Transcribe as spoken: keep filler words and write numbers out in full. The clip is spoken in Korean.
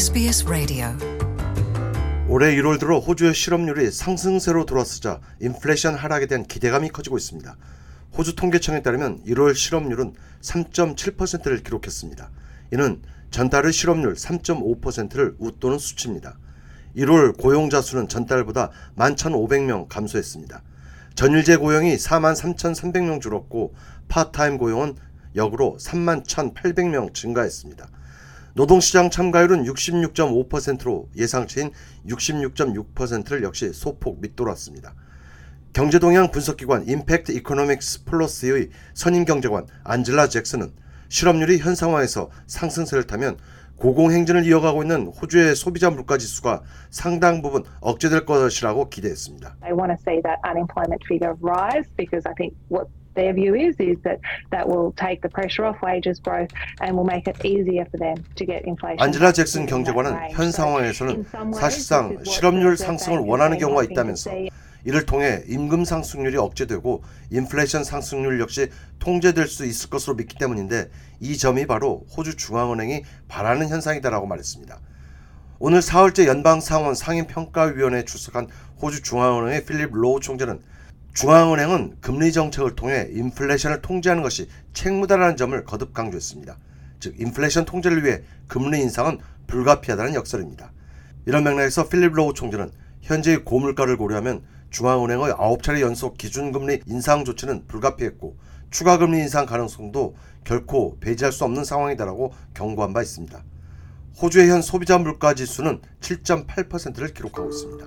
에스비에스 라디오. 올해 일월 들어 호주의 실업률이 상승세로 돌아서자 인플레이션 하락에 대한 기대감이 커지고 있습니다. 호주 통계청에 따르면 일월 실업률은 삼 점 칠 퍼센트를 기록했습니다. 이는 전달의 실업률 삼 점 오 퍼센트를 웃도는 수치입니다. 일월 고용자 수는 전달보다 만 천오백 명 감소했습니다. 전일제 고용이 사만 삼천삼백 명 줄었고 파트타임 고용은 역으로 삼만 천팔백 명 증가했습니다. 노동시장 참가율은 육십육 점 오 퍼센트로 예상치인 육십육 점 육 퍼센트를 역시 소폭 밑돌았습니다. 경제동향 분석기관 임팩트 이코노믹스 플러스의 선임 경제관 안젤라 잭슨은 실업률이 현 상황에서 상승세를 타면 고공행진을 이어가고 있는 호주의 소비자 물가 지수가 상당 부분 억제될 것이라고 기대했습니다. They want to see that unemployment figure rise because I think what their view is is that that will take the pressure off wages growth and will make it easier for them to get inflation. 안젤라 잭슨 경제관은 현 상황에서는 사실상 실업률 상승을 원하는 경우가 있다면서 이를 통해 임금 상승률이 억제되고 인플레이션 상승률 역시 통제될 수 있을 것으로 믿기 때문인데 이 점이 바로 호주 중앙은행이 바라는 현상이다라고 말했습니다. 오늘 사흘째 연방상원 상임평가위원회에 출석한 호주 중앙은행의 필립 로우 총재는 중앙은행은 금리 정책을 통해 인플레이션을 통제하는 것이 책무다라는 점을 거듭 강조했습니다. 즉 인플레이션 통제를 위해 금리 인상은 불가피하다는 역설입니다. 이런 맥락에서 필립 로우 총재는 현재의 고물가를 고려하면 중앙은행의 아홉 차례 연속 기준금리 인상 조치는 불가피했고 추가금리 인상 가능성도 결코 배제할 수 없는 상황이다라고 경고한 바 있습니다. 호주의 현 소비자 물가 지수는 칠 점 팔 퍼센트를 기록하고 있습니다.